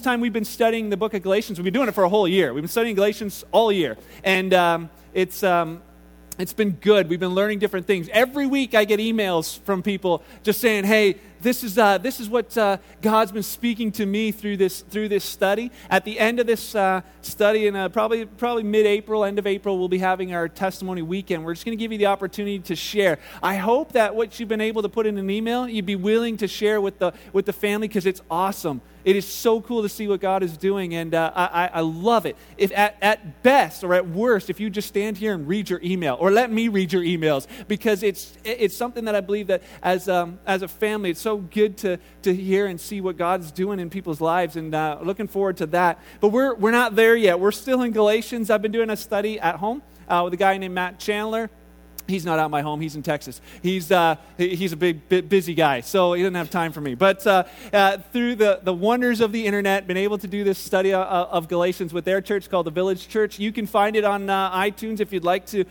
this time we've been studying the book of Galatians. We've been doing it for a whole year. We've been studying Galatians all year. And it's been good. We've been learning different things. Every week I get emails from people just saying, hey, this is what God's been speaking to me through this study. At the end of this study, in probably mid-April, end of April, we'll be having our testimony weekend. We're just going to give you the opportunity to share. I hope that what you've been able to put in an email, you'd be willing to share with the family, because it's awesome. It is so cool to see what God is doing, and I love it. If at best or at worst, if you just stand here and read your email, or let me read your emails, because it's something that I believe that as a family, it's so good to hear and see what God's doing in people's lives, and looking forward to that. But we're not there yet. We're still in Galatians. I've been doing a study at home with a guy named Matt Chandler. He's not at my home. He's in Texas. He's a big busy guy, so he doesn't have time for me. But through the wonders of the internet, been able to do this study of Galatians with their church called the Village Church. You can find it on iTunes if you'd like to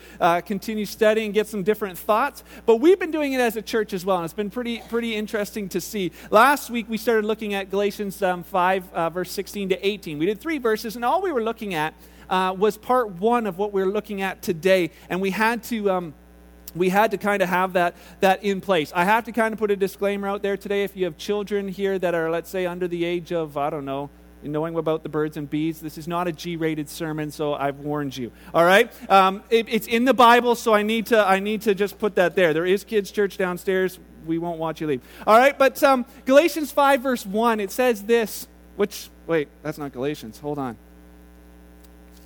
continue studying and get some different thoughts. But we've been doing it as a church as well, and it's been pretty interesting to see. Last week we started looking at Galatians 5, verse 16 to 18. We did 3 verses, and all we were looking at was part 1 of what we're looking at today, and we had to kind of have that in place. I have to kind of put a disclaimer out there today. If you have children here that are, let's say, under the age of, I don't know, knowing about the birds and bees, this is not a G-rated sermon, so I've warned you. All right? It's in the Bible, so I need to just put that there. There is kids' church downstairs. We won't watch you leave. All right? But Galatians 5, verse 1, it says this, which, wait, that's not Galatians. Hold on.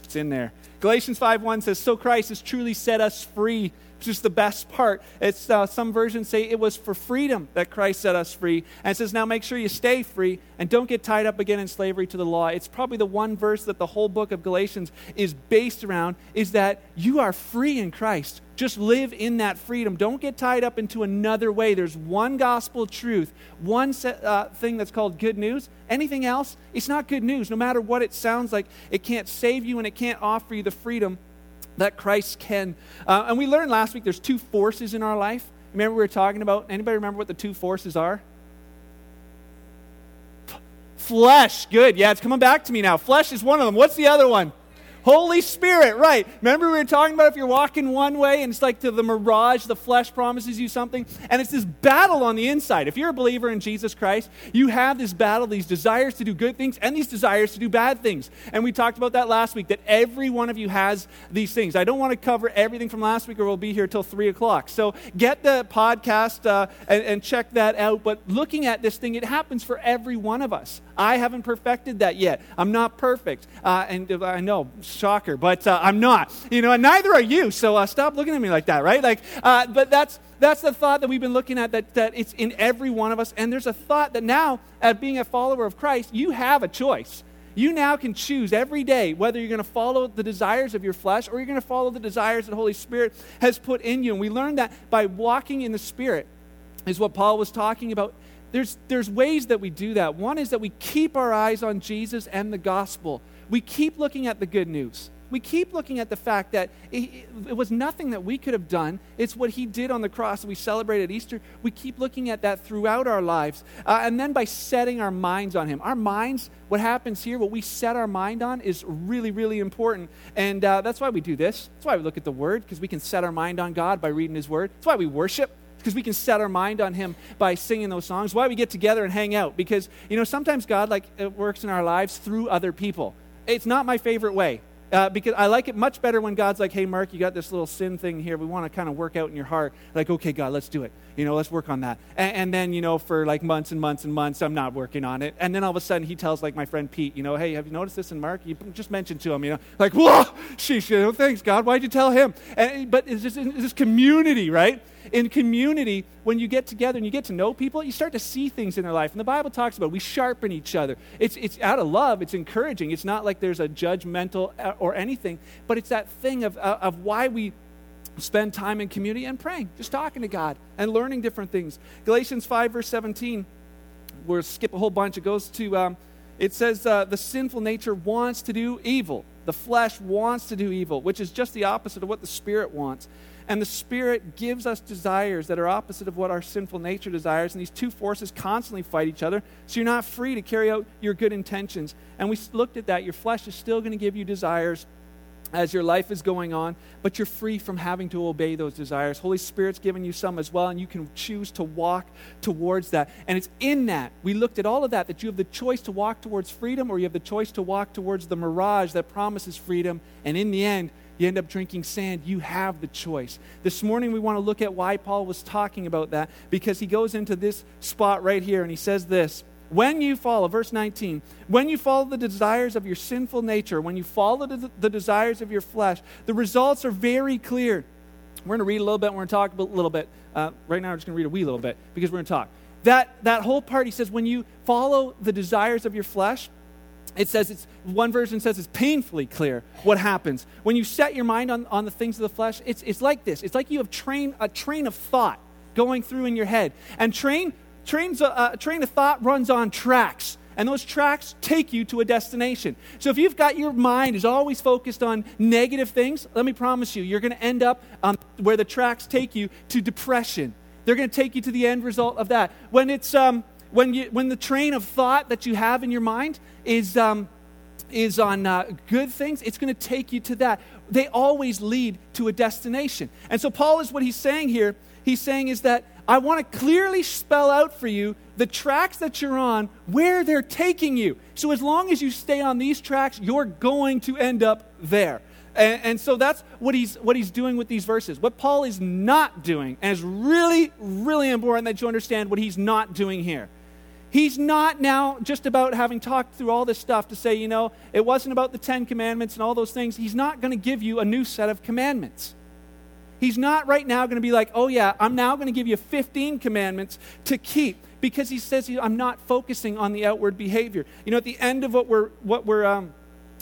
It's in there. Galatians 5:1 says, so Christ has truly set us free. It's just the best part. It's some versions say it was for freedom that Christ set us free. And it says, now make sure you stay free and don't get tied up again in slavery to the law. It's probably the one verse that the whole book of Galatians is based around, is that you are free in Christ. Just live in that freedom. Don't get tied up into another way. There's one gospel truth, one thing that's called good news. Anything else, it's not good news. No matter what it sounds like, it can't save you and it can't offer you the freedom that Christ can. And we learned last week there's 2 forces in our life. Remember we were talking about, anybody remember what the 2 forces are? Flesh. Good. Yeah, it's coming back to me now. Flesh is one of them. What's the other one? Holy Spirit, right. Remember we were talking about if you're walking one way and it's like the mirage, the flesh promises you something, and it's this battle on the inside. If you're a believer in Jesus Christ, you have this battle, these desires to do good things and these desires to do bad things. And we talked about that last week, that every one of you has these things. I don't want to cover everything from last week or we'll be here till 3 o'clock. So get the podcast and check that out. But looking at this thing, it happens for every one of us. I haven't perfected that yet. I'm not perfect. And I know, shocker, but I'm not, and neither are you, so stop looking at me like that, right? But that's the thought that we've been looking at, that it's in every one of us, and there's a thought that now, as being a follower of Christ, you have a choice. You now can choose every day whether you're going to follow the desires of your flesh or you're going to follow the desires that the Holy Spirit has put in you, and we learned that by walking in the Spirit is what Paul was talking about. There's ways that we do that. One is that we keep our eyes on Jesus and the gospel. We keep looking at the good news. We keep looking at the fact that it was nothing that we could have done. It's what he did on the cross that we celebrate at Easter. We keep looking at that throughout our lives. And then by setting our minds on him. Our minds, what happens here, what we set our mind on is really, really important. And that's why we do this. That's why we look at the word, because we can set our mind on God by reading his word. That's why we worship, because we can set our mind on him by singing those songs. Why we get together and hang out, because sometimes God works in our lives through other people. It's not my favorite way, because I like it much better when God's like, hey, Mark, you got this little sin thing here. We want to kind of work out in your heart. Like, okay, God, let's do it. Let's work on that. And then, for months and months and months, I'm not working on it. And then all of a sudden he tells my friend Pete, hey, have you noticed this in Mark? You just mentioned to him, whoa, sheesh, thanks, God. Why'd you tell him? But it's just this community, right? In community, when you get together and you get to know people, you start to see things in their life. And the Bible talks about we sharpen each other. It's out of love. It's encouraging. It's not like there's a judgmental or anything, but it's that thing of why we spend time in community and praying, just talking to God and learning different things. Galatians 5, verse 17, we'll skip a whole bunch. It says, the sinful nature wants to do evil. The flesh wants to do evil, which is just the opposite of what the Spirit wants. And the Spirit gives us desires that are opposite of what our sinful nature desires. And these two forces constantly fight each other. So you're not free to carry out your good intentions. And we looked at that. Your flesh is still going to give you desires as your life is going on, but you're free from having to obey those desires. Holy Spirit's given you some as well, and you can choose to walk towards that. And it's in that, we looked at all of that, that you have the choice to walk towards freedom, or you have the choice to walk towards the mirage that promises freedom. And in the end, you end up drinking sand. You have the choice. This morning, we want to look at why Paul was talking about that, because he goes into this spot right here, and he says this. When you follow, verse 19, when you follow the desires of your sinful nature, when you follow the desires of your flesh, the results are very clear. We're going to read a little bit, we're going to talk a little bit. Right now, we're just going to read a wee little bit because we're going to talk. That whole part, he says, when you follow the desires of your flesh, it says, one version says it's painfully clear what happens. When you set your mind on the things of the flesh, it's like this. It's like you have a train of thought going through in your head. And train of thought runs on tracks, and those tracks take you to a destination. So if you've got your mind is always focused on negative things, let me promise you, you're going to end up where the tracks take you to depression. They're going to take you to the end result of that. When it's when the train of thought that you have in your mind is on good things, it's going to take you to that. They always lead to a destination. And so Paul is what he's saying here. He's saying is that I want to clearly spell out for you the tracks that you're on, where they're taking you. So as long as you stay on these tracks, you're going to end up there. And so that's what he's doing with these verses. What Paul is not doing, and it's really, really important that you understand what he's not doing here. He's not now just about having talked through all this stuff to say, it wasn't about the 10 commandments and all those things. He's not going to give you a new set of commandments. He's not right now going to be like, oh yeah, I'm now going to give you 15 commandments to keep, because he says I'm not focusing on the outward behavior. At the end of what we're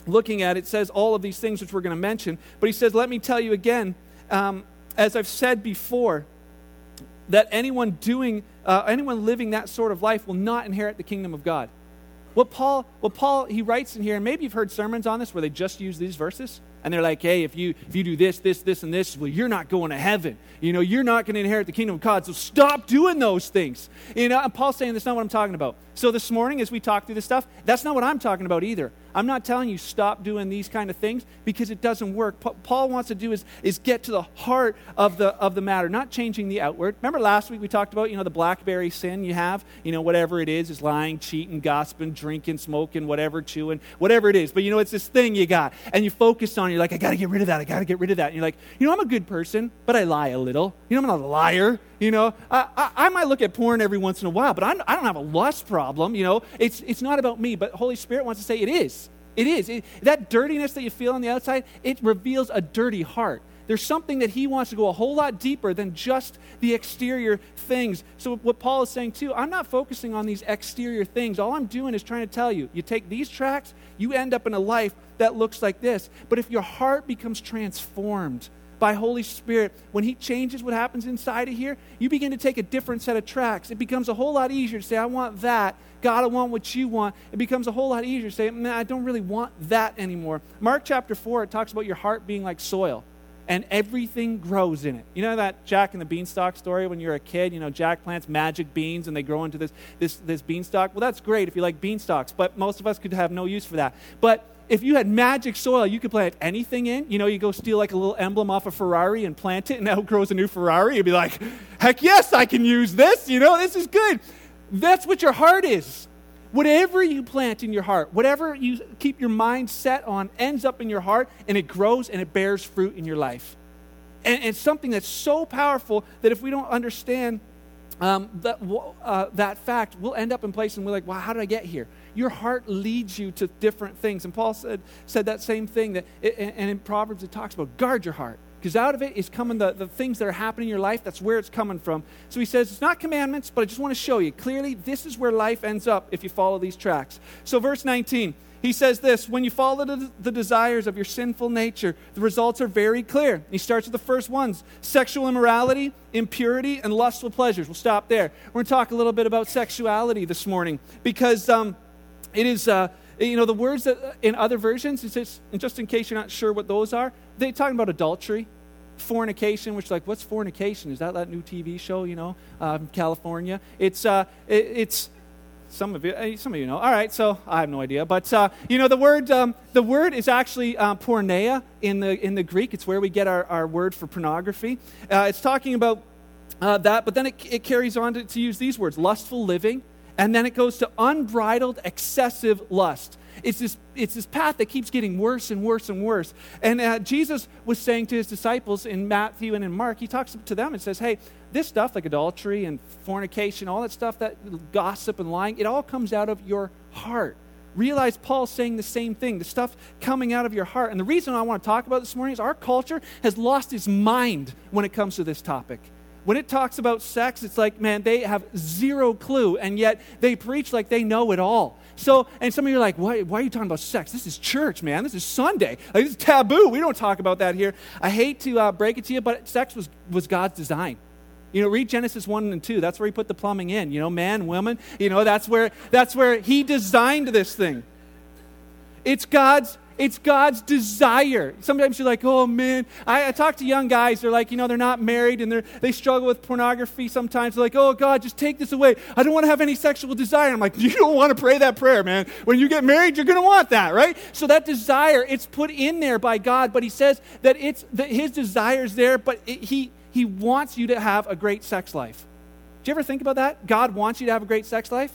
looking at, it says all of these things which we're going to mention, but he says, let me tell you again, as I've said before, that anyone living that sort of life will not inherit the kingdom of God. What Paul he writes in here, and maybe you've heard sermons on this where they just use these verses. And they're like, hey, if you do this, this, this, and this, well, you're not going to heaven. You're not going to inherit the kingdom of God, so stop doing those things. And Paul's saying that's not what I'm talking about. So this morning, as we talk through this stuff, that's not what I'm talking about either. I'm not telling you stop doing these kind of things, because it doesn't work. What Paul wants to do is get to the heart of the matter, not changing the outward. Remember last week we talked about, the blackberry sin you have, whatever it is lying, cheating, gossiping, drinking, smoking, whatever, chewing, whatever it is. But it's this thing you got, and you focus on it. You're like, I got to get rid of that. I got to get rid of that. And you're like, I'm a good person, but I lie a little. I'm not a liar. I might look at porn every once in a while, but I don't have a lust problem. It's not about me, but Holy Spirit wants to say it is. It is. That dirtiness that you feel on the outside, it reveals a dirty heart. There's something that he wants to go a whole lot deeper than just the exterior things. So what Paul is saying too, I'm not focusing on these exterior things. All I'm doing is trying to tell you, you take these tracks, you end up in a life that looks like this. But if your heart becomes transformed by Holy Spirit, when he changes what happens inside of here, you begin to take a different set of tracks. It becomes a whole lot easier to say, I want that. God, I want what you want. It becomes a whole lot easier to say, man, I don't really want that anymore. Mark chapter 4, it talks about your heart being like soil, and everything grows in it. That Jack and the Beanstalk story when you're a kid, Jack plants magic beans and they grow into this beanstalk. Well, that's great if you like beanstalks, but most of us could have no use for that. But if you had magic soil, you could plant anything in. You go steal like a little emblem off a Ferrari and plant it, and now it grows a new Ferrari. You'd be like, heck yes, I can use this. This is good. That's what your heart is. Whatever you plant in your heart, whatever you keep your mind set on, ends up in your heart, and it grows and it bears fruit in your life. And it's something that's so powerful that if we don't understand that fact, we'll end up in place and we're like, wow, how did I get here? Your heart leads you to different things. And Paul said that same thing. And in Proverbs it talks about guard your heart, because out of it is coming the things that are happening in your life. That's where it's coming from. So he says, it's not commandments, but I just want to show you clearly this is where life ends up if you follow these tracks. So verse 19, he says this, when you follow the desires of your sinful nature, the results are very clear. He starts with the first ones, sexual immorality, impurity, and lustful pleasures. We'll stop there. We're going to talk a little bit about sexuality this morning, because it is You know, the words that in other versions, it's just in case you're not sure what those are, they're talking about adultery, fornication, which like, what's fornication? Is that new TV show, you know, California? It's some of you know. All right, so I have no idea. But, you know, the word is actually porneia in the Greek. It's where we get our word for pornography. It's talking about that, but then it carries on to use these words, lustful living, and then it goes to unbridled, excessive lust. It's this path that keeps getting worse and worse and worse. And Jesus was saying to his disciples in Matthew and in Mark, he talks to them and says, hey, this stuff like adultery and fornication, all that stuff, that gossip and lying, it all comes out of your heart. Realize Paul's saying the same thing, the stuff coming out of your heart. And the reason I want to talk about this morning is our culture has lost its mind when it comes to this topic. When it talks about sex, it's like, man, they have zero clue, and yet they preach like they know it all. So, and some of you are like, why are you talking about sex? This is church, man. This is Sunday. Like, this is taboo. We don't talk about that here. I hate to break it to you, but sex was God's design. You know, read Genesis 1 and 2. That's where he put the plumbing in. You know, man, woman. You know, that's where he designed this thing. It's God's desire. Sometimes you're like, oh, man. I talk to young guys. They're like, you know, they're not married, and they struggle with pornography sometimes. They're like, oh, God, just take this away. I don't want to have any sexual desire. I'm like, you don't want to pray that prayer, man. When you get married, you're going to want that, right? So that desire, it's put in there by God, but he says that his desire's there, but he wants you to have a great sex life. Do you ever think about that? God wants you to have a great sex life?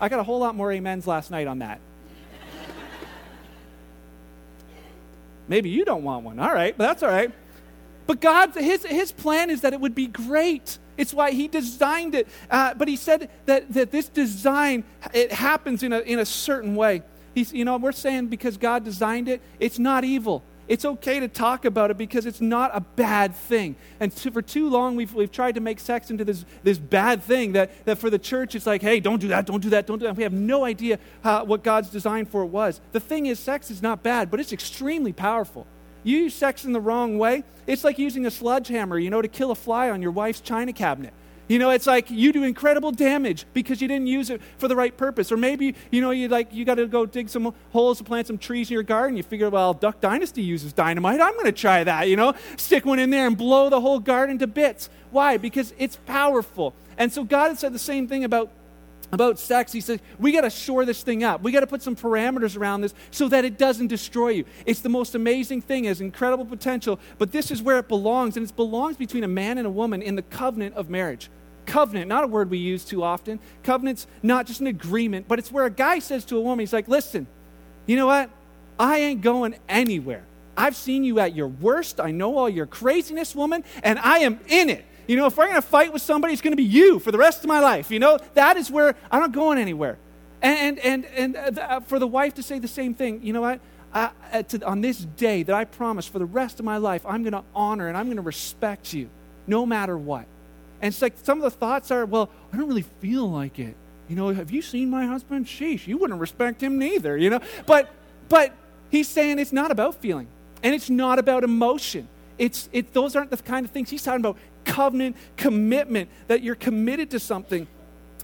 I got a whole lot more amens last night on that. Maybe you don't want one. All right, but that's all right. But God, his plan is that it would be great. It's why he designed it. But he said that this design, it happens in a certain way. You know, we're saying because God designed it, it's not evil. It's okay to talk about it because it's not a bad thing. And for too long, we've tried to make sex into this bad thing that for the church, it's like, hey, don't do that, don't do that, don't do that. We have no idea what God's design for it was. The thing is, sex is not bad, but it's extremely powerful. You use sex in the wrong way, it's like using a sledgehammer, you know, to kill a fly on your wife's china cabinet. You know, it's like you do incredible damage because you didn't use it for the right purpose. Or maybe, you know, you got to go dig some holes to plant some trees in your garden. You figure, well, Duck Dynasty uses dynamite. I'm going to try that, you know. Stick one in there and blow the whole garden to bits. Why? Because it's powerful. And so God had said the same thing about sex. He said, we got to shore this thing up. We got to put some parameters around this so that it doesn't destroy you. It's the most amazing thing. It has incredible potential. But this is where it belongs. And it belongs between a man and a woman in the covenant of marriage. Covenant, not a word we use too often. Covenant's not just an agreement, but it's where a guy says to a woman, he's like, listen, you know what? I ain't going anywhere. I've seen you at your worst. I know all your craziness, woman, and I am in it. You know, if I'm going to fight with somebody, it's going to be you for the rest of my life. You know, that is where I'm not going anywhere. And for the wife to say the same thing, you know what? On this day that I promise for the rest of my life, I'm going to honor and I'm going to respect you no matter what. And it's like some of the thoughts are, well, I don't really feel like it. You know, have you seen my husband? Sheesh, you wouldn't respect him neither, you know. But he's saying it's not about feeling, and it's not about emotion. Those aren't the kind of things. He's talking about covenant, commitment, that you're committed to something.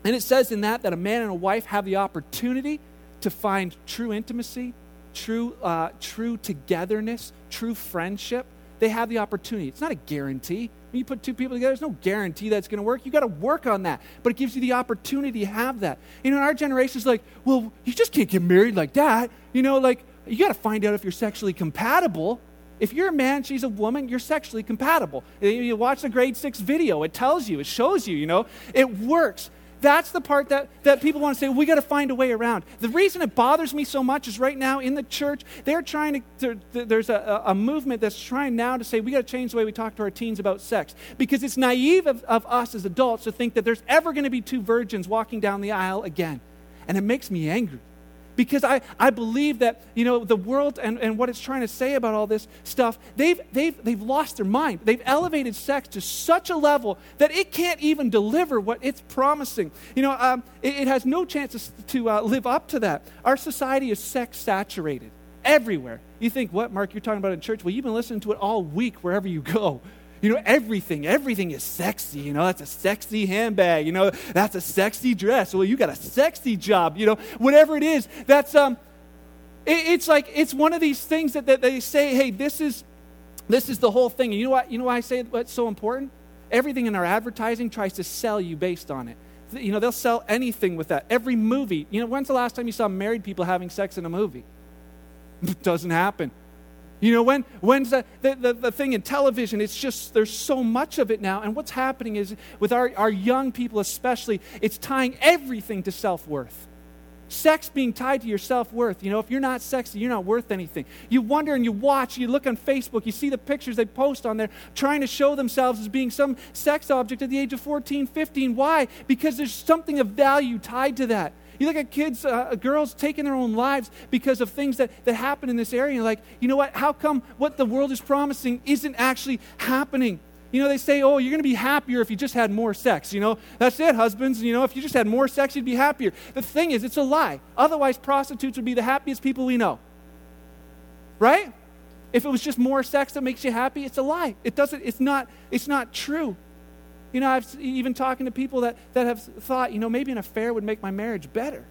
And it says in that a man and a wife have the opportunity to find true intimacy, true togetherness, true friendship. They have the opportunity. It's not a guarantee. When you put two people together, there's no guarantee that's going to work. You got to work on that. But it gives you the opportunity to have that. You know, in our generation, it's like, well, you just can't get married like that. You know, like, you got to find out if you're sexually compatible. If you're a man, she's a woman, you're sexually compatible. You watch the grade 6 video. It tells you. It shows you, you know. It works. That's the part that people want to say, we got to find a way around. The reason it bothers me so much is right now in the church, they're trying to, there's a movement that's trying now to say, we got to change the way we talk to our teens about sex. Because it's naive of us as adults to think that there's ever going to be two virgins walking down the aisle again. And it makes me angry. Because I believe that, you know, the world and what it's trying to say about all this stuff, they've lost their mind. They've elevated sex to such a level that it can't even deliver what it's promising. You know, it has no chance to live up to that. Our society is sex-saturated everywhere. You think, what, Mark, you're talking about in church? Well, you've been listening to it all week wherever you go. You know, everything is sexy. You know, that's a sexy handbag. You know, that's a sexy dress. Well, you got a sexy job. You know, whatever it is, that's It's like, it's one of these things that they say, hey, this is the whole thing. And you know why I say what's so important? Everything in our advertising tries to sell you based on it. You know, they'll sell anything with that. Every movie, you know, when's the last time you saw married people having sex in a movie? It doesn't happen. You know, when's the thing in television? It's just, there's so much of it now. And what's happening is, with our young people especially, it's tying everything to self-worth. Sex being tied to your self-worth. You know, if you're not sexy, you're not worth anything. You wonder and you watch, you look on Facebook, you see the pictures they post on there trying to show themselves as being some sex object at the age of 14, 15. Why? Because there's something of value tied to that. You look at kids, girls taking their own lives because of things that happen in this area. You're like, you know what? How come what the world is promising isn't actually happening? You know, they say, oh, you're going to be happier if you just had more sex. You know, that's it, husbands. You know, if you just had more sex, you'd be happier. The thing is, it's a lie. Otherwise, prostitutes would be the happiest people we know. Right? If it was just more sex that makes you happy, it's a lie. It doesn't, it's not true. You know, I've even talking to people that have thought, you know, maybe an affair would make my marriage better.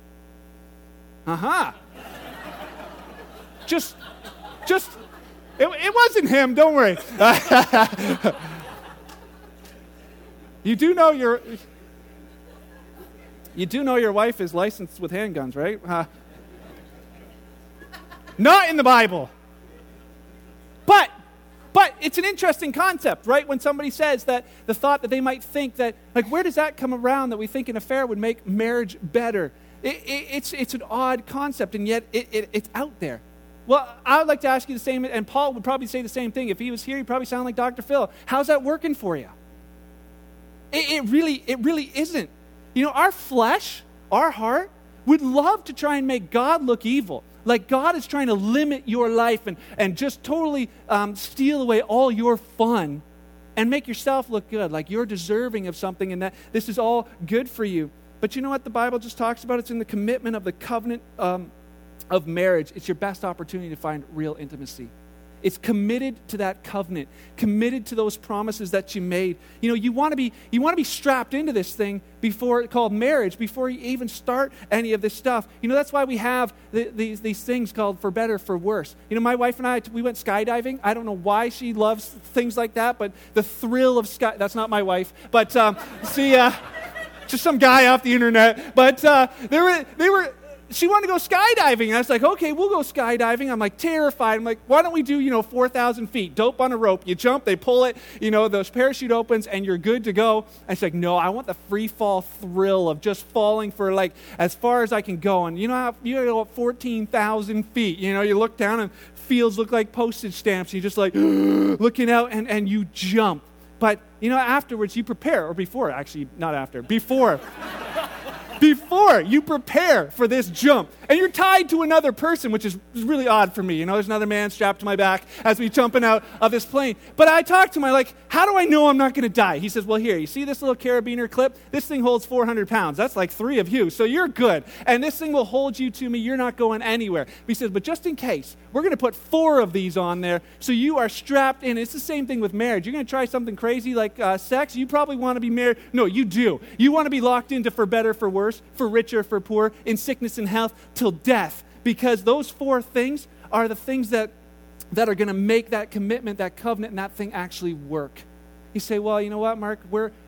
Uh-huh. Just, it wasn't him, don't worry. You do know your wife is licensed with handguns, right? Not in the Bible. But it's an interesting concept, right? When somebody says that, the thought that they might think that, like, where does that come around that we think an affair would make marriage better? It's an odd concept, and yet it's out there. Well, I would like to ask you the same, and Paul would probably say the same thing. If he was here, he'd probably sound like Dr. Phil. How's that working for you? It really isn't. You know, our flesh, our heart, would love to try and make God look evil. Like God is trying to limit your life and just totally steal away all your fun and make yourself look good. Like you're deserving of something and that this is all good for you. But you know what the Bible just talks about? It's in the commitment of the covenant of marriage. It's your best opportunity to find real intimacy. It's committed to that covenant, committed to those promises that you made. You know, you want to be strapped into this thing called marriage before you even start any of this stuff. You know, that's why we have these things called for better, for worse. You know, my wife and I, we went skydiving. I don't know why she loves things like that, but the thrill of that's not my wife, but just some guy off the internet. But she wanted to go skydiving. And I was like, okay, we'll go skydiving. I'm like terrified. I'm like, why don't we do, 4,000 feet, dope on a rope. You jump, they pull it, those parachute opens and you're good to go. And she's like, no, I want the free fall thrill of just falling for like as far as I can go. And you go up 14,000 feet, you look down and fields look like postage stamps. You're just like looking out and you jump. But, afterwards you prepare or before, actually, not after, before. Before you prepare for this jump. And you're tied to another person, which is really odd for me. There's another man strapped to my back as we're jumping out of this plane. But I talked to him, how do I know I'm not going to die? He says, well, here, you see this little carabiner clip? This thing holds 400 pounds. That's like three of you, so you're good. And this thing will hold you to me. You're not going anywhere. He says, but just in case, we're going to put four of these on there, so you are strapped in. It's the same thing with marriage. You're going to try something crazy like sex. You probably want to be married. No, you do. You want to be locked into for better, for worse, for richer, for poor, in sickness and health, till death, because those four things are the things that are going to make that commitment, that covenant, and that thing actually work. You say, well, you know what, Mark,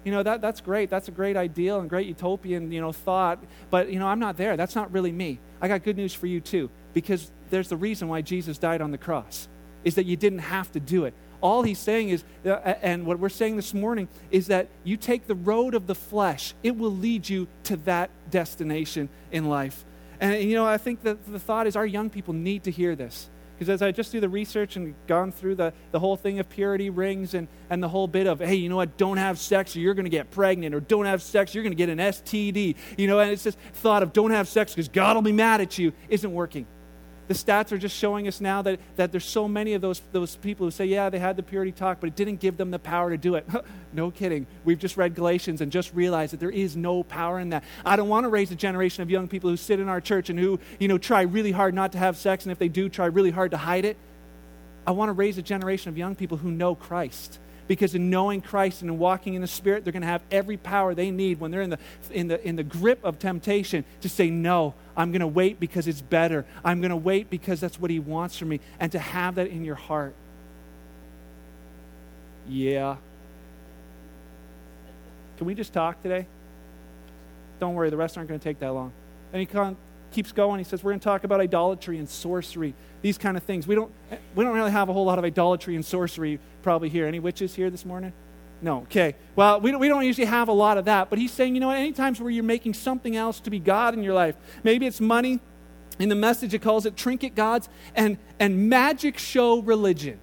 that's great. That's a great ideal and great utopian, thought, but, I'm not there. That's not really me. I got good news for you too, because there's the reason why Jesus died on the cross, is that you didn't have to do it. All he's saying is, and what we're saying this morning, is that you take the road of the flesh. It will lead you to that destination in life. And, I think that the thought is our young people need to hear this. Because as I just do the research and gone through the whole thing of purity rings and the whole bit of, hey, you know what, don't have sex or you're going to get pregnant, or don't have sex, you're going to get an STD. And it's this thought of don't have sex because God will be mad at you isn't working. The stats are just showing us now that there's so many of those people who say, yeah, they had the purity talk, but it didn't give them the power to do it. No kidding. We've just read Galatians and just realized that there is no power in that. I don't want to raise a generation of young people who sit in our church and who, try really hard not to have sex, and if they do, try really hard to hide it. I want to raise a generation of young people who know Christ, because in knowing Christ and in walking in the Spirit, they're going to have every power they need when they're in the grip of temptation to say, no, I'm going to wait because it's better. I'm going to wait because that's what he wants from me, and to have that in your heart. Yeah. Can we just talk today? Don't worry, the rest aren't going to take that long. And he keeps going. He says, we're going to talk about idolatry and sorcery, these kind of things. We don't really have a whole lot of idolatry and sorcery probably here. Any witches here this morning? No, okay. Well, we don't usually have a lot of that, but he's saying, you know what, any times where you're making something else to be God in your life, maybe it's money. In the Message, it calls it trinket gods and magic show religion,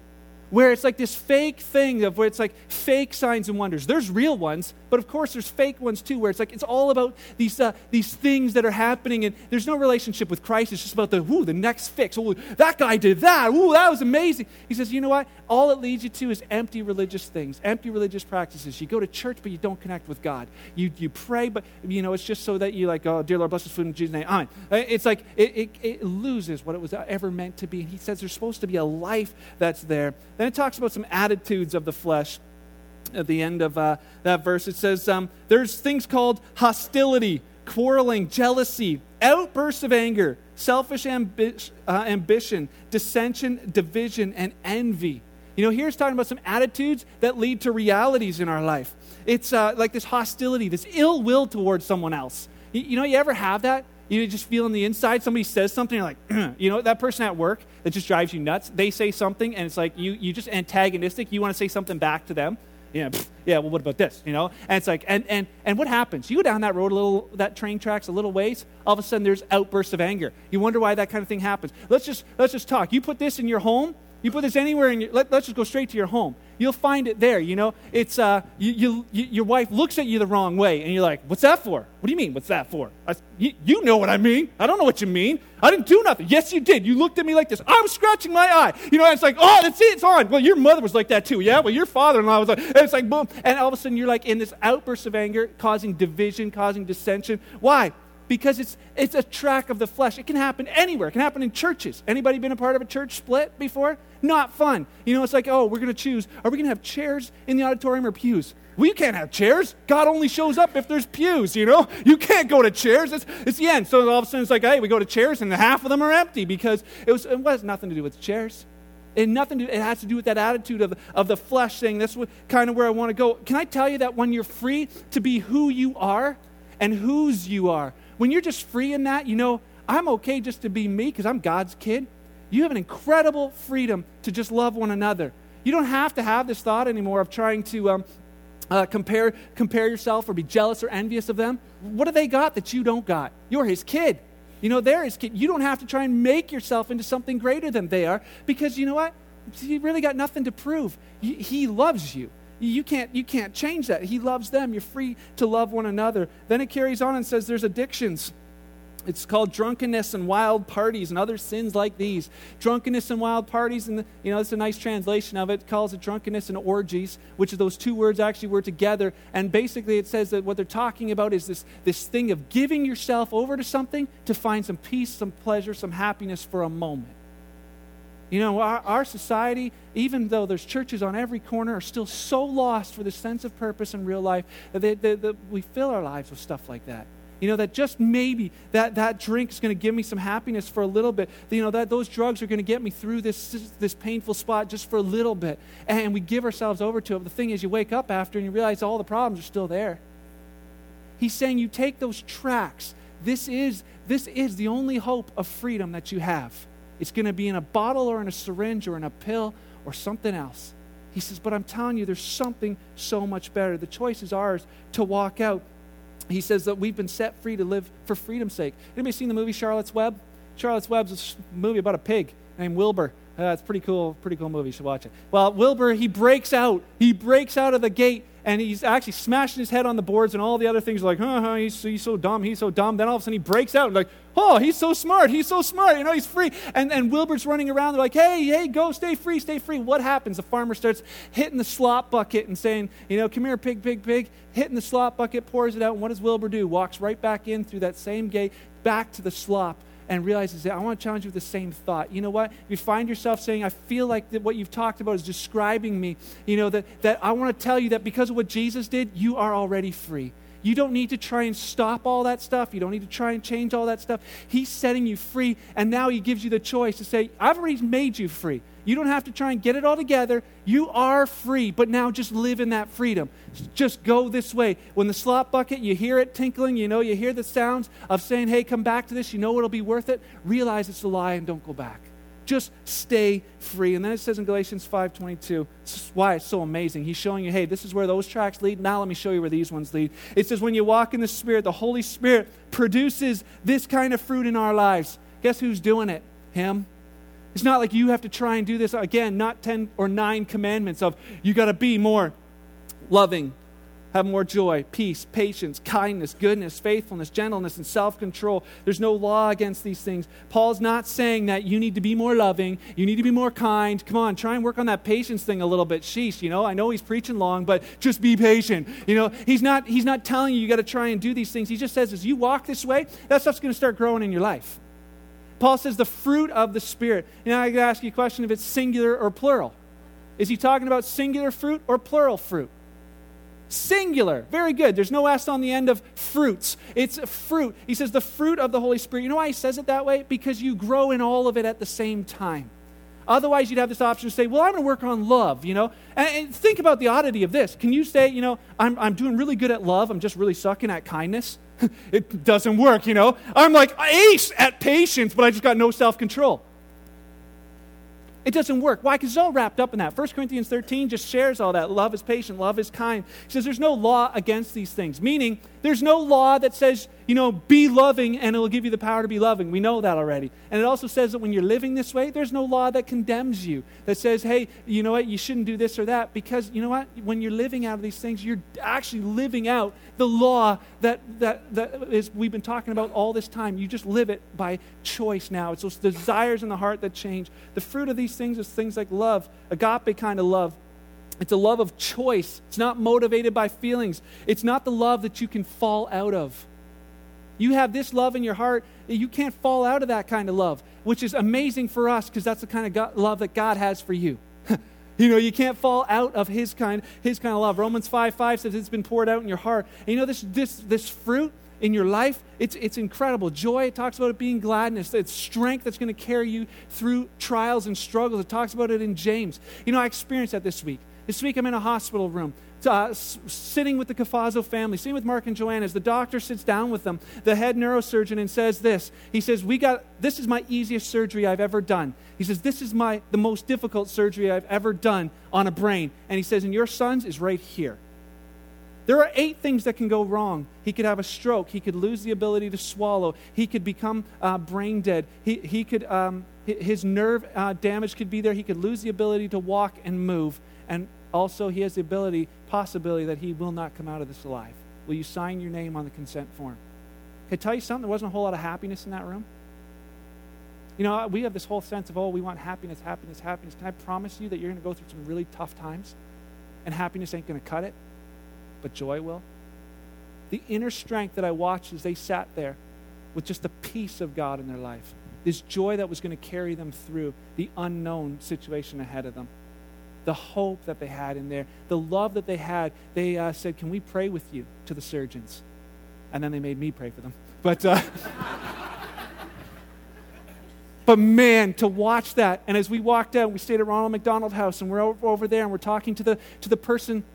where it's like this fake thing of where it's like fake signs and wonders. There's real ones, but of course there's fake ones too, where it's like it's all about these things that are happening, and there's no relationship with Christ. It's just about the next fix. Ooh, that guy did that. Ooh, that was amazing. He says, you know what? All it leads you to is empty religious things, empty religious practices. You go to church, but you don't connect with God. You pray, but you know it's just so that you like, oh, dear Lord, bless this food in Jesus' name. Amen. It's like it loses what it was ever meant to be. And he says there's supposed to be a life that's there. Then it talks about some attitudes of the flesh at the end of that verse. It says there's things called hostility, quarreling, jealousy, outbursts of anger, selfish ambition, dissension, division, and envy. You know, here's talking about some attitudes that lead to realities in our life. It's like this hostility, this ill will towards someone else. You know, you ever have that? You just feel on the inside, somebody says something, you're like, you know, that person at work that just drives you nuts, they say something, and it's like, you just antagonistic, you want to say something back to them. Yeah, well, what about this, you know? And it's like, and what happens? You go down that road a little, that train tracks a little ways, all of a sudden there's outbursts of anger. You wonder why that kind of thing happens. Let's just talk. You put this in your home, you put this anywhere in your, let's just go straight to your home. You'll find it there, you know? It's, your wife looks at you the wrong way, and you're like, what's that for? What do you mean, what's that for? You know what I mean. I don't know what you mean. I didn't do nothing. Yes, you did. You looked at me like this. I was scratching my eye. You know, and it's like, oh, that's it, it's on. Well, your mother was like that too, yeah? Well, your father-in-law was like, and it's like, boom. And all of a sudden, you're like in this outburst of anger, causing division, causing dissension. Why? Because it's a track of the flesh. It can happen anywhere. It can happen in churches. Anybody been a part of a church split before? Not fun. You know, it's like, oh, we're going to choose. Are we going to have chairs in the auditorium or pews? We can't have chairs. God only shows up if there's pews, you know? You can't go to chairs. It's the end. So all of a sudden it's like, hey, we go to chairs and half of them are empty because it has nothing to do with chairs. It has to do with that attitude of the flesh saying, that's kind of where I want to go. Can I tell you that when you're free to be who you are and whose you are, when you're just free in that, you know, I'm okay just to be me because I'm God's kid. You have an incredible freedom to just love one another. You don't have to have this thought anymore of trying to compare yourself or be jealous or envious of them. What do they got that you don't got? You're his kid. You know, they're his kid. You don't have to try and make yourself into something greater than they are because you know what? You really got nothing to prove. He loves you. You can't change that. He loves them. You're free to love one another. Then it carries on and says there's addictions. It's called drunkenness and wild parties and other sins like these. Drunkenness and wild parties, and you know, it's a nice translation of it. It calls it drunkenness and orgies, which are those two words actually were together. And basically it says that what they're talking about is this thing of giving yourself over to something to find some peace, some pleasure, some happiness for a moment. You know, our society, even though there's churches on every corner, are still so lost for the sense of purpose in real life that we fill our lives with stuff like that. You know, that just maybe that drink is going to give me some happiness for a little bit. You know, that those drugs are going to get me through this painful spot just for a little bit. And we give ourselves over to it. The thing is, you wake up after and you realize all the problems are still there. He's saying you take those tracks. This is the only hope of freedom that you have. It's going to be in a bottle or in a syringe or in a pill or something else. He says, but I'm telling you, there's something so much better. The choice is ours to walk out. He says that we've been set free to live for freedom's sake. Anybody seen the movie Charlotte's Web? Charlotte's Web's a movie about a pig named Wilbur. It's pretty cool movie. You should watch it. Well, Wilbur, he breaks out of the gate. And he's actually smashing his head on the boards and all the other things like, he's so dumb. Then all of a sudden he breaks out and like, oh, he's so smart, you know, he's free. And Wilbur's running around. They're like, hey, go, stay free. What happens? The farmer starts hitting the slop bucket and saying, you know, come here, pig, hitting the slop bucket, pours it out. And what does Wilbur do? Walks right back in through that same gate, back to the slop. and realizes that I want to challenge you with the same thought. You know what? If you find yourself saying, I feel like that what you've talked about is describing me, you know, that I want to tell you that because of what Jesus did, you are already free. You don't need to try and stop all that stuff. You don't need to try and change all that stuff. He's setting you free, and now he gives you the choice to say, I've already made you free. You don't have to try and get it all together. You are free, but now just live in that freedom. Just go this way. When the slop bucket, you hear it tinkling, you know, you hear the sounds of saying, hey, come back to this, you know it'll be worth it. Realize it's a lie and don't go back. Just stay free. And then it says in Galatians 5:22, this is why it's so amazing. He's showing you, hey, this is where those tracks lead. Now let me show you where these ones lead. It says when you walk in the Spirit, the Holy Spirit produces this kind of fruit in our lives. Guess who's doing it? Him. It's not like you have to try and do this. Again, not 10 or 9 commandments of you got to be more loving, have more joy, peace, patience, kindness, goodness, faithfulness, gentleness, and self-control. There's no law against these things. Paul's not saying that you need to be more loving, you need to be more kind. Come on, try and work on that patience thing a little bit. Sheesh, you know, I know he's preaching long, but just be patient. You know, he's not telling you got to try and do these things. He just says as you walk this way, that stuff's going to start growing in your life. Paul says the fruit of the Spirit. Now I could ask you a question if it's singular or plural. Is he talking about singular fruit or plural fruit? Singular. Very good. There's no S on the end of fruits. It's fruit. He says the fruit of the Holy Spirit. You know why he says it that way? Because you grow in all of it at the same time. Otherwise, you'd have this option to say, well, I'm going to work on love, you know. And think about the oddity of this. Can you say, you know, I'm doing really good at love. I'm just really sucking at kindness. It doesn't work, you know. I'm like ace at patience, but I just got no self-control. It doesn't work. Why? Because it's all wrapped up in that. 1 Corinthians 13 just shares all that. Love is patient. Love is kind. He says there's no law against these things, meaning there's no law that says, you know, be loving and it will give you the power to be loving. We know that already. And it also says that when you're living this way, there's no law that condemns you, that says, hey, you know what, you shouldn't do this or that, because you know what, when you're living out of these things, you're actually living out the law that we've been talking about all this time. You just live it by choice now. It's those desires in the heart that change. The fruit of these things is things like love, agape kind of love. It's a love of choice. It's not motivated by feelings. It's not the love that you can fall out of. You have this love in your heart, you can't fall out of that kind of love, which is amazing for us because that's the kind of love that God has for you. You know, you can't fall out of his kind of love. Romans 5:5 says it's been poured out in your heart. And you know, this fruit in your life, it's incredible. Joy, it talks about it being gladness. It's strength that's going to carry you through trials and struggles. It talks about it in James. You know, I experienced that this week. This week I'm in a hospital room. Sitting with the Cafazzo family, sitting with Mark and Joanna, as the doctor sits down with them, the head neurosurgeon, and says this. He says, this is my easiest surgery I've ever done. He says, this is the most difficult surgery I've ever done on a brain. And he says, and your son's is right here. There are 8 things that can go wrong. He could have a stroke. He could lose the ability to swallow. He could become brain dead. He could his nerve damage could be there. He could lose the ability to walk and move. And also, he has the possibility that he will not come out of this alive. Will you sign your name on the consent form? Can I tell you something? There wasn't a whole lot of happiness in that room. You know, we have this whole sense of, oh, we want happiness, happiness, happiness. Can I promise you that you're going to go through some really tough times? And happiness ain't going to cut it, but joy will. The inner strength that I watched as they sat there with just the peace of God in their life, this joy that was going to carry them through the unknown situation ahead of them, the hope that they had in there, the love that they had. They said, can we pray with you, to the surgeons? And then they made me pray for them. But man, to watch that. And as we walked out, we stayed at Ronald McDonald House, and we're over there, and we're talking to the person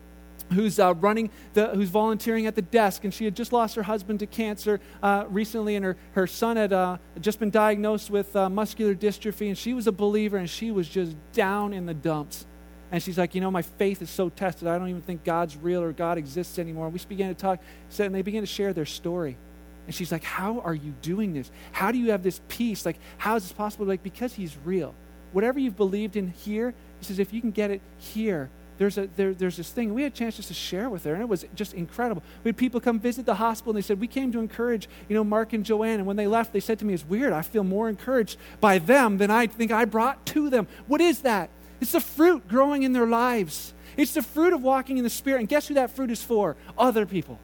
who's who's volunteering at the desk, and she had just lost her husband to cancer recently, and her son had just been diagnosed with muscular dystrophy, and she was a believer, and she was just down in the dumps. And she's like, you know, my faith is so tested. I don't even think God's real or God exists anymore. And we began to talk, and they began to share their story. And she's like, how are you doing this? How do you have this peace? Like, how is this possible? Like, because he's real. Whatever you've believed in here, he says, if you can get it here, there's this thing. We had a chance just to share with her, and it was just incredible. We had people come visit the hospital, and they said, we came to encourage, you know, Mark and Joanne. And when they left, they said to me, it's weird. I feel more encouraged by them than I think I brought to them. What is that? It's the fruit growing in their lives. It's the fruit of walking in the Spirit. And guess who that fruit is for? Other people.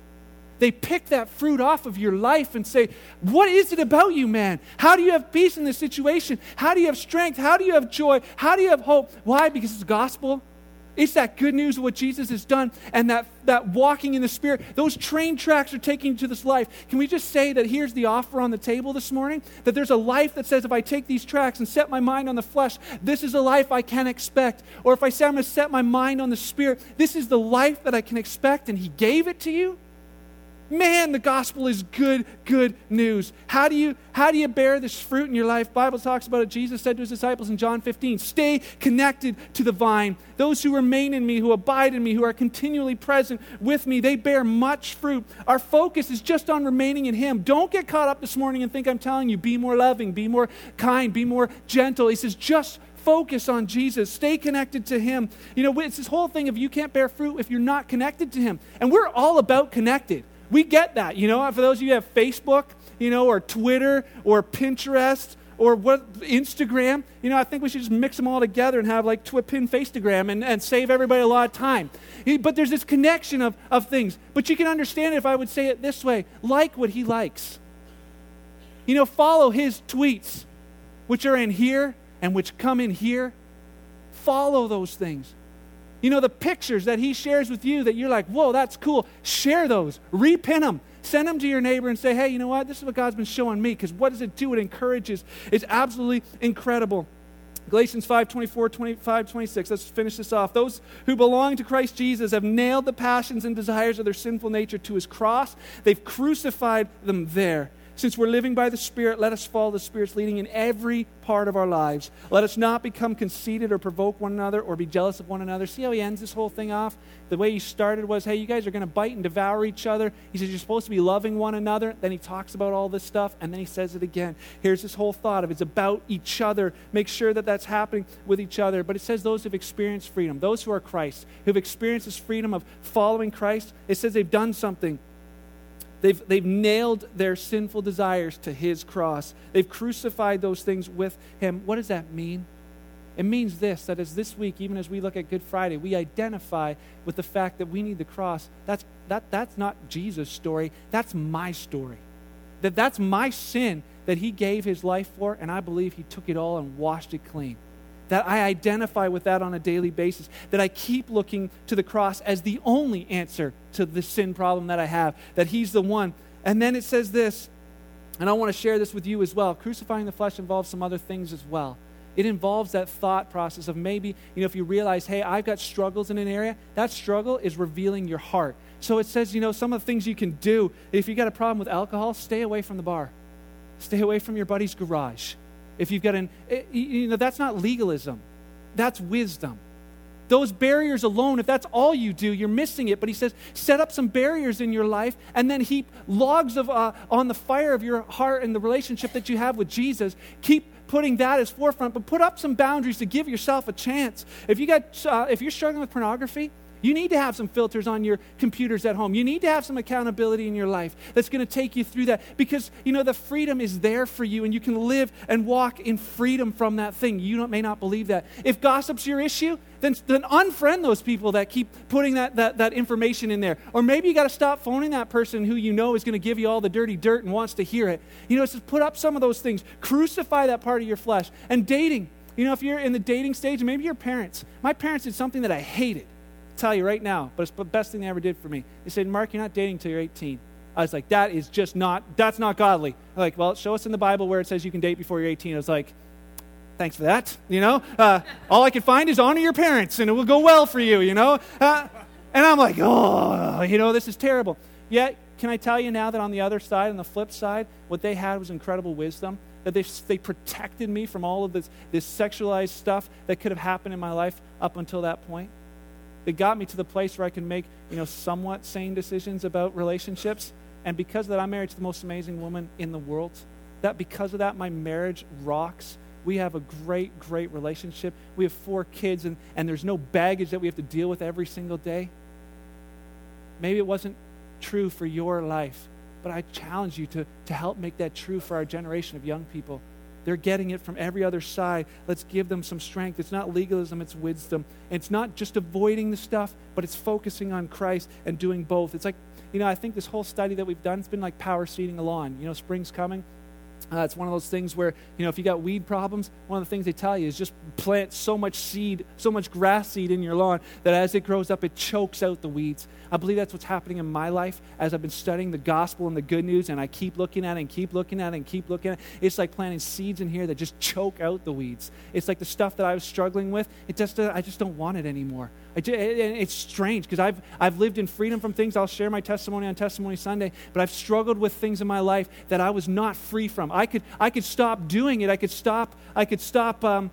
They pick that fruit off of your life and say, what is it about you, man? How do you have peace in this situation? How do you have strength? How do you have joy? How do you have hope? Why? Because it's the gospel. It's that good news of what Jesus has done and that walking in the Spirit. Those train tracks are taking you to this life. Can we just say that here's the offer on the table this morning? That there's a life that says if I take these tracks and set my mind on the flesh, this is a life I can expect. Or if I say I'm going to set my mind on the Spirit, this is the life that I can expect and He gave it to you? Man, the gospel is good news. How do you bear this fruit in your life? The Bible talks about it. Jesus said to His disciples in John 15, stay connected to the vine. Those who remain in me, who abide in me, who are continually present with me, they bear much fruit. Our focus is just on remaining in Him. Don't get caught up this morning and think I'm telling you, be more loving, be more kind, be more gentle. He says, just focus on Jesus. Stay connected to Him. You know, it's this whole thing of you can't bear fruit if you're not connected to Him. And we're all about connected. We get that, you know, for those of you who have Facebook, you know, or Twitter, or Pinterest, or Instagram, you know, I think we should just mix them all together and have like Pinfastagram and save everybody a lot of time. But there's this connection of things. But you can understand it if I would say it this way, like what He likes. You know, follow His tweets, which are in here and which come in here. Follow those things. You know, the pictures that He shares with you that you're like, whoa, that's cool. Share those. Repin them. Send them to your neighbor and say, hey, you know what? This is what God's been showing me, because what does it do? It encourages. It's absolutely incredible. Galatians 5, 24, 25, 26. Let's finish this off. Those who belong to Christ Jesus have nailed the passions and desires of their sinful nature to His cross. They've crucified them there. Since we're living by the Spirit, let us follow the Spirit's leading in every part of our lives. Let us not become conceited or provoke one another or be jealous of one another. See how he ends this whole thing off? The way he started was, hey, you guys are going to bite and devour each other. He says, you're supposed to be loving one another. Then he talks about all this stuff, and then he says it again. Here's this whole thought of it's about each other. Make sure that that's happening with each other. But it says those who've experienced freedom, those who are Christ, who've experienced this freedom of following Christ, it says they've done something. They've nailed their sinful desires to His cross. They've crucified those things with Him. What does that mean? It means this, that as this week, even as we look at Good Friday, we identify with the fact that we need the cross. That's not Jesus' story. That's my story. That's my sin that He gave His life for, and I believe He took it all and washed it clean. That I identify with that on a daily basis, that I keep looking to the cross as the only answer to the sin problem that I have, that He's the one. And then it says this, and I want to share this with you as well, crucifying the flesh involves some other things as well. It involves that thought process of maybe, you know, if you realize, hey, I've got struggles in an area, that struggle is revealing your heart. So it says, you know, some of the things you can do, if you've got a problem with alcohol, stay away from the bar. Stay away from your buddy's garage. If you've got you know, that's not legalism. That's wisdom. Those barriers alone, if that's all you do, you're missing it. But he says, set up some barriers in your life and then heap logs of on the fire of your heart and the relationship that you have with Jesus. Keep putting that as forefront, but put up some boundaries to give yourself a chance. If you're struggling with pornography, you need to have some filters on your computers at home. You need to have some accountability in your life that's going to take you through that, because, you know, the freedom is there for you and you can live and walk in freedom from that thing. You may not believe that. If gossip's your issue, then unfriend those people that keep putting that information in there. Or maybe you got to stop phoning that person who you know is going to give you all the dirty dirt and wants to hear it. You know, it's just put up some of those things. Crucify that part of your flesh. And dating. You know, if you're in the dating stage, maybe your parents. My parents did something that I hated. Tell you right now, but it's the best thing they ever did for me. They said, Mark, you're not dating until you're 18. I was like, that's not godly. I'm like, well, show us in the Bible where it says you can date before you're 18. I was like, thanks for that, you know. All I could find is honor your parents and it will go well for you, you know. And I'm like, oh, you know, this is terrible. Yet, can I tell you now that on the other side, on the flip side, what they had was incredible wisdom, that they protected me from all of this sexualized stuff that could have happened in my life up until that point. They got me to the place where I can make, you know, somewhat sane decisions about relationships. And because of that, I'm married to the most amazing woman in the world. Because of that, my marriage rocks. We have a great, great relationship. We have 4 kids, and there's no baggage that we have to deal with every single day. Maybe it wasn't true for your life, but I challenge you to help make that true for our generation of young people. They're getting it from every other side. Let's give them some strength. It's not legalism, it's wisdom. And it's not just avoiding the stuff, but it's focusing on Christ and doing both. It's like, you know, I think this whole study that we've done, it's been like power seeding a lawn. You know, spring's coming. It's one of those things where, you know, if you got weed problems, one of the things they tell you is just plant so much seed, so much grass seed in your lawn that as it grows up, it chokes out the weeds. I believe that's what's happening in my life as I've been studying the gospel and the good news, and I keep looking at it and keep looking at it and keep looking at it. It's like planting seeds in here that just choke out the weeds. It's like the stuff that I was struggling with, I just don't want it anymore. It's strange because I've lived in freedom from things. I'll share my testimony on Testimony Sunday, but I've struggled with things in my life that I was not free from. I could stop doing it. I could stop the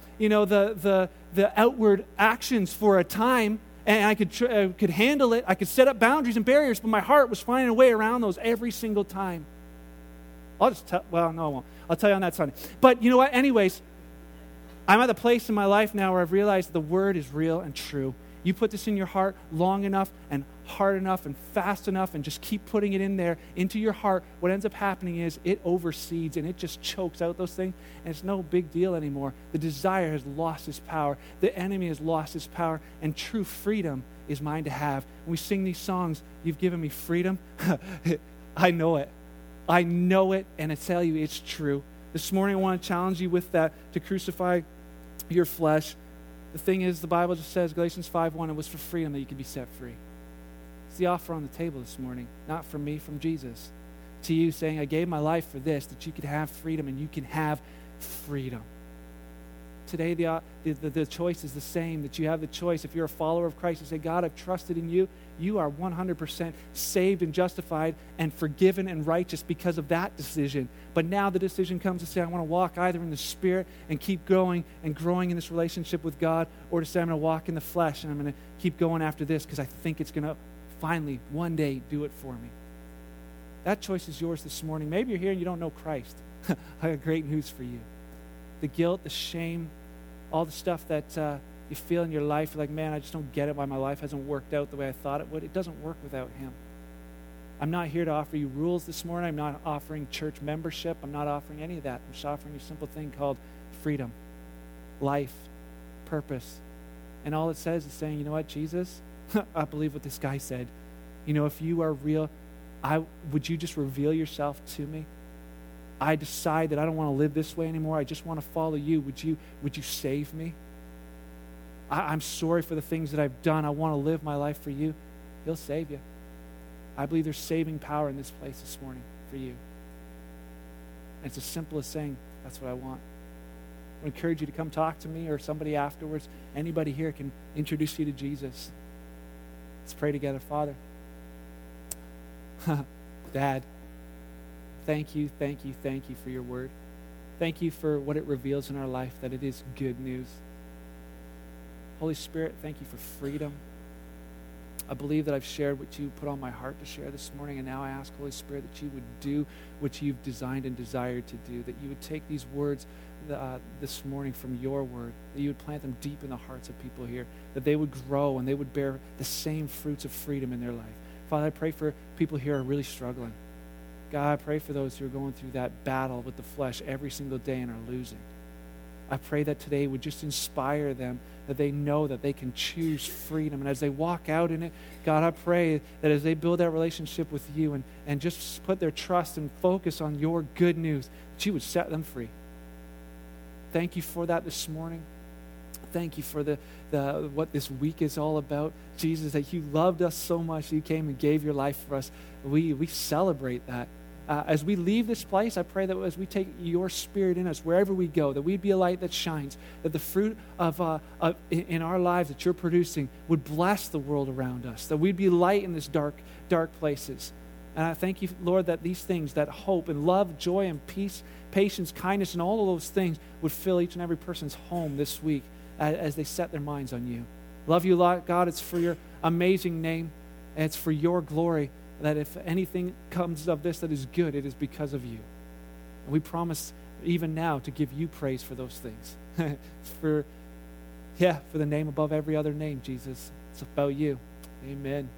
outward actions for a time, and I could handle it. I could set up boundaries and barriers, but my heart was finding a way around those every single time. I'll tell you on that Sunday. But you know what? Anyways, I'm at the place in my life now where I've realized the word is real and true. You put this in your heart long enough and hard enough and fast enough and just keep putting it in there, into your heart, what ends up happening is it overseeds and it just chokes out those things, and it's no big deal anymore. The desire has lost its power. The enemy has lost its power, and true freedom is mine to have. When we sing these songs, "You've given me freedom," I know it. I know it, and I tell you it's true. This morning I want to challenge you with that, to crucify your flesh. The thing is, the Bible just says, Galatians 5:1, it was for freedom that you could be set free. It's the offer on the table this morning, not from me, from Jesus. To you saying, I gave my life for this, that you could have freedom, and you can have freedom. Today, the choice is the same, that you have the choice. If you're a follower of Christ, you say, God, I've trusted in you. You are 100% saved and justified and forgiven and righteous because of that decision. But now the decision comes to say, I want to walk either in the Spirit and keep going and growing in this relationship with God, or to say, I'm going to walk in the flesh and I'm going to keep going after this because I think it's going to finally one day do it for me. That choice is yours this morning. Maybe you're here and you don't know Christ. I got great news for you. The guilt, the shame, all the stuff that you feel in your life, you're like, man, I just don't get it why my life hasn't worked out the way I thought it would. It doesn't work without him. I'm not here to offer you rules this morning. I'm not offering church membership. I'm not offering any of that. I'm just offering you a simple thing called freedom, life, purpose. And all it says is saying, you know what, Jesus, I believe what this guy said. You know, if you are real, would you just reveal yourself to me? I decide that I don't want to live this way anymore. I just want to follow you. Would you save me? I'm sorry for the things that I've done. I want to live my life for you. He'll save you. I believe there's saving power in this place this morning for you. And it's as simple as saying, that's what I want. I encourage you to come talk to me or somebody afterwards. Anybody here can introduce you to Jesus. Let's pray together. Father, Dad, thank you for your word. Thank you for what it reveals in our life, that it is good news. Holy Spirit, thank you for freedom. I believe that I've shared what you put on my heart to share this morning, and now I ask, Holy Spirit, that you would do what you've designed and desired to do, that you would take these words this morning from your word, that you would plant them deep in the hearts of people here, that they would grow and they would bear the same fruits of freedom in their life. Father, I pray for people here who are really struggling. God, I pray for those who are going through that battle with the flesh every single day and are losing. I pray that today would just inspire them, that they know that they can choose freedom. And as they walk out in it, God, I pray that as they build that relationship with you and just put their trust and focus on your good news, that you would set them free. Thank you for that this morning. Thank you for the what this week is all about. Jesus, that you loved us so much, you came and gave your life for us. We celebrate that. As we leave this place, I pray that as we take your Spirit in us, wherever we go, that we'd be a light that shines, that the fruit of in our lives that you're producing would bless the world around us, that we'd be light in this dark places. And I thank you, Lord, that these things, that hope and love, joy and peace, patience, kindness, and all of those things would fill each and every person's home this week as they set their minds on you. Love you a lot, God. It's for your amazing name, and it's for your glory, that if anything comes of this that is good, it is because of you. And we promise even now to give you praise for those things. It's for the name above every other name, Jesus. It's about you. Amen.